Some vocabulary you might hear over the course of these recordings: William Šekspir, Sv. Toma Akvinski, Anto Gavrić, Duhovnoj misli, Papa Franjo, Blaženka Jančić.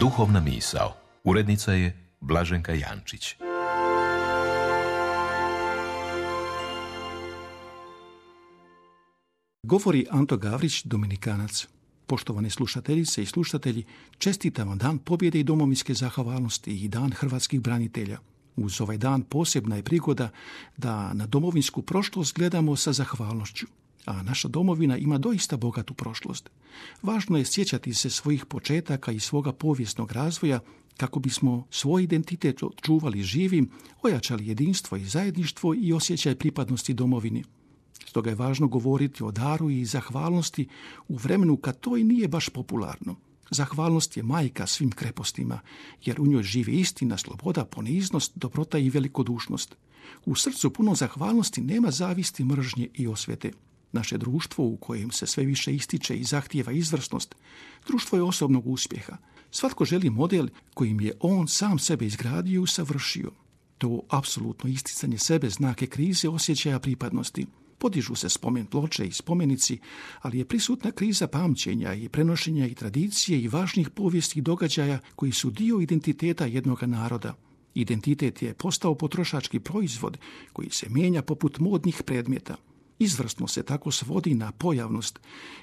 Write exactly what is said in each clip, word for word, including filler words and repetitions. Duhovna misao. Urednica je Blaženka Jančić. Govori Anto Gavrić, dominikanac. Poštovane slušateljice i slušatelji, čestitam vam Dan pobjede i domovinske zahvalnosti i Dan hrvatskih branitelja. Uz ovaj dan posebna je prigoda da na domovinsku prošlost gledamo sa zahvalnošću, a naša domovina ima doista bogatu prošlost. Važno je sjećati se svojih početaka i svoga povijesnog razvoja kako bismo svoj identitet čuvali živim, ojačali jedinstvo i zajedništvo i osjećaj pripadnosti domovini. Stoga je važno govoriti o daru i zahvalnosti u vremenu kad to i nije baš popularno. Zahvalnost je majka svim krepostima, jer u njoj živi istina, sloboda, poniznost, dobrota i velikodušnost. U srcu puno zahvalnosti nema zavisti, mržnje i osvete. Naše društvo, u kojem se sve više ističe i zahtijeva izvrsnost, društvo je osobnog uspjeha. Svatko želi model kojim je on sam sebe izgradio i usavršio. To apsolutno isticanje sebe znak je krize osjećaja pripadnosti. Podižu se spomen ploče i spomenici, ali je prisutna kriza pamćenja i prenošenja i tradicije i važnih povijesnih događaja koji su dio identiteta jednog naroda. Identitet je postao potrošački proizvod koji se mijenja poput modnih predmeta. Izvrsno se tako svodi na pojavnost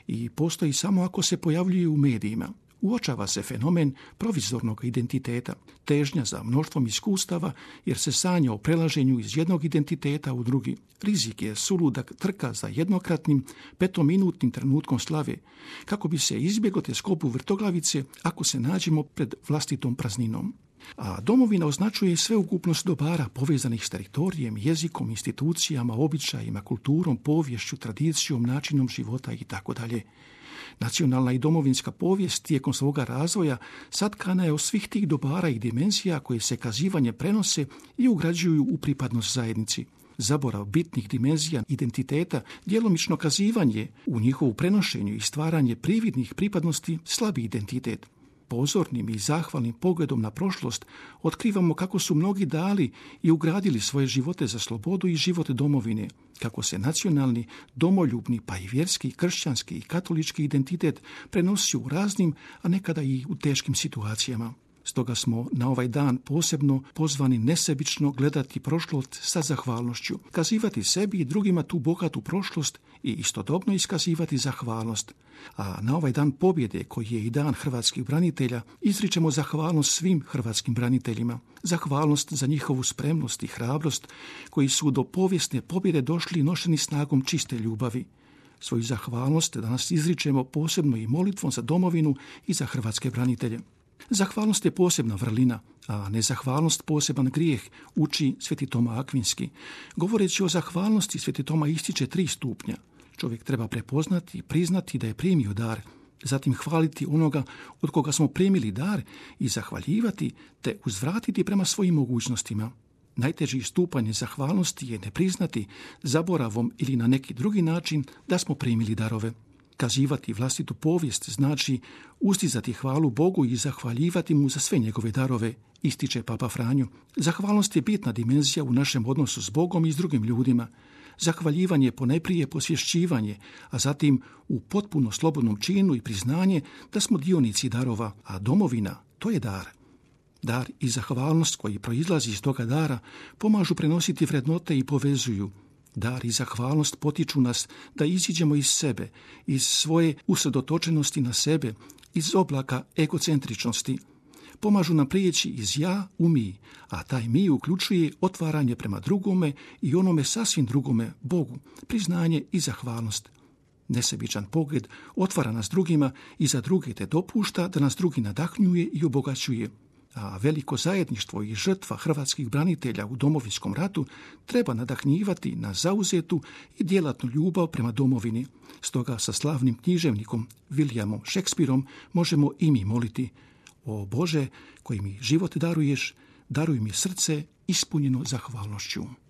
i postoji samo ako se pojavljuje u medijima. Uočava se fenomen provizornog identiteta, težnja za mnoštvom iskustava jer se sanja o prelaženju iz jednog identiteta u drugi. Rizik je suludak trka za jednokratnim, petominutnim trenutkom slave, kako bi se izbjeglo teskobu vrtoglavice ako se nađemo pred vlastitom prazninom. A domovina označuje sveukupnost dobara povezanih s teritorijem, jezikom, institucijama, običajima, kulturom, poviješću, tradicijom, načinom života itd. Nacionalna i domovinska povijest tijekom svoga razvoja satkana je od svih tih dobara i dimenzija koje se kazivanje prenose i ugrađuju u pripadnost zajednici. Zaborav bitnih dimenzija identiteta, djelomično kazivanje u njihovu prenošenju i stvaranje prividnih pripadnosti slabi identitet. Pozornim i zahvalnim pogledom na prošlost otkrivamo kako su mnogi dali i ugradili svoje živote za slobodu i život domovine, kako se nacionalni, domoljubni pa i vjerski, kršćanski i katolički identitet prenosi u raznim, a nekada i u teškim situacijama. Stoga smo na ovaj dan posebno pozvani nesebično gledati prošlost sa zahvalnošću, kazivati sebi i drugima tu bogatu prošlost i istodobno iskazivati zahvalnost. A na ovaj dan pobjede, koji je i dan hrvatskih branitelja, izričemo zahvalnost svim hrvatskim braniteljima. Zahvalnost za njihovu spremnost i hrabrost koji su do povijesne pobjede došli nošeni snagom čiste ljubavi. Svoju zahvalnost danas izričemo posebno i molitvom za domovinu i za hrvatske branitelje. Zahvalnost je posebna vrlina, a nezahvalnost poseban grijeh, uči Sv. Toma Akvinski. Govoreći o zahvalnosti, Sv. Toma ističe tri stupnja. Čovjek treba prepoznati i priznati da je primio dar, zatim hvaliti onoga od koga smo primili dar i zahvaljivati te uzvratiti prema svojim mogućnostima. Najteži stupanj zahvalnosti je ne priznati zaboravom ili na neki drugi način da smo primili darove. Kazivati vlastitu povijest znači ustizati hvalu Bogu i zahvaljivati mu za sve njegove darove, ističe Papa Franjo. Zahvalnost je bitna dimenzija u našem odnosu s Bogom i s drugim ljudima. Zahvaljivanje poneprije posvješćivanje, a zatim u potpuno slobodnom činu i priznanje da smo dionici darova, a domovina to je dar. Dar i zahvalnost koji proizlazi iz toga dara pomažu prenositi vrednote i povezuju. Dar i zahvalnost potiču nas da iziđemo iz sebe, iz svoje usredotočenosti na sebe, iz oblaka egocentričnosti. Pomažu nam prijeći iz ja u mi, a taj mi uključuje otvaranje prema drugome i onome sasvim drugome, Bogu, priznanje i zahvalnost. Nesebičan pogled otvara nas drugima i za druge te dopušta da nas drugi nadahnjuje i obogaćuje. A veliko zajedništvo i žrtva hrvatskih branitelja u domovinskom ratu treba nadahnjivati na zauzetu i djelatnu ljubav prema domovini. Stoga sa slavnim književnikom Williamom Šekspirom možemo i mi moliti: O Bože, koji mi život daruješ, daruj mi srce ispunjeno zahvalnošću.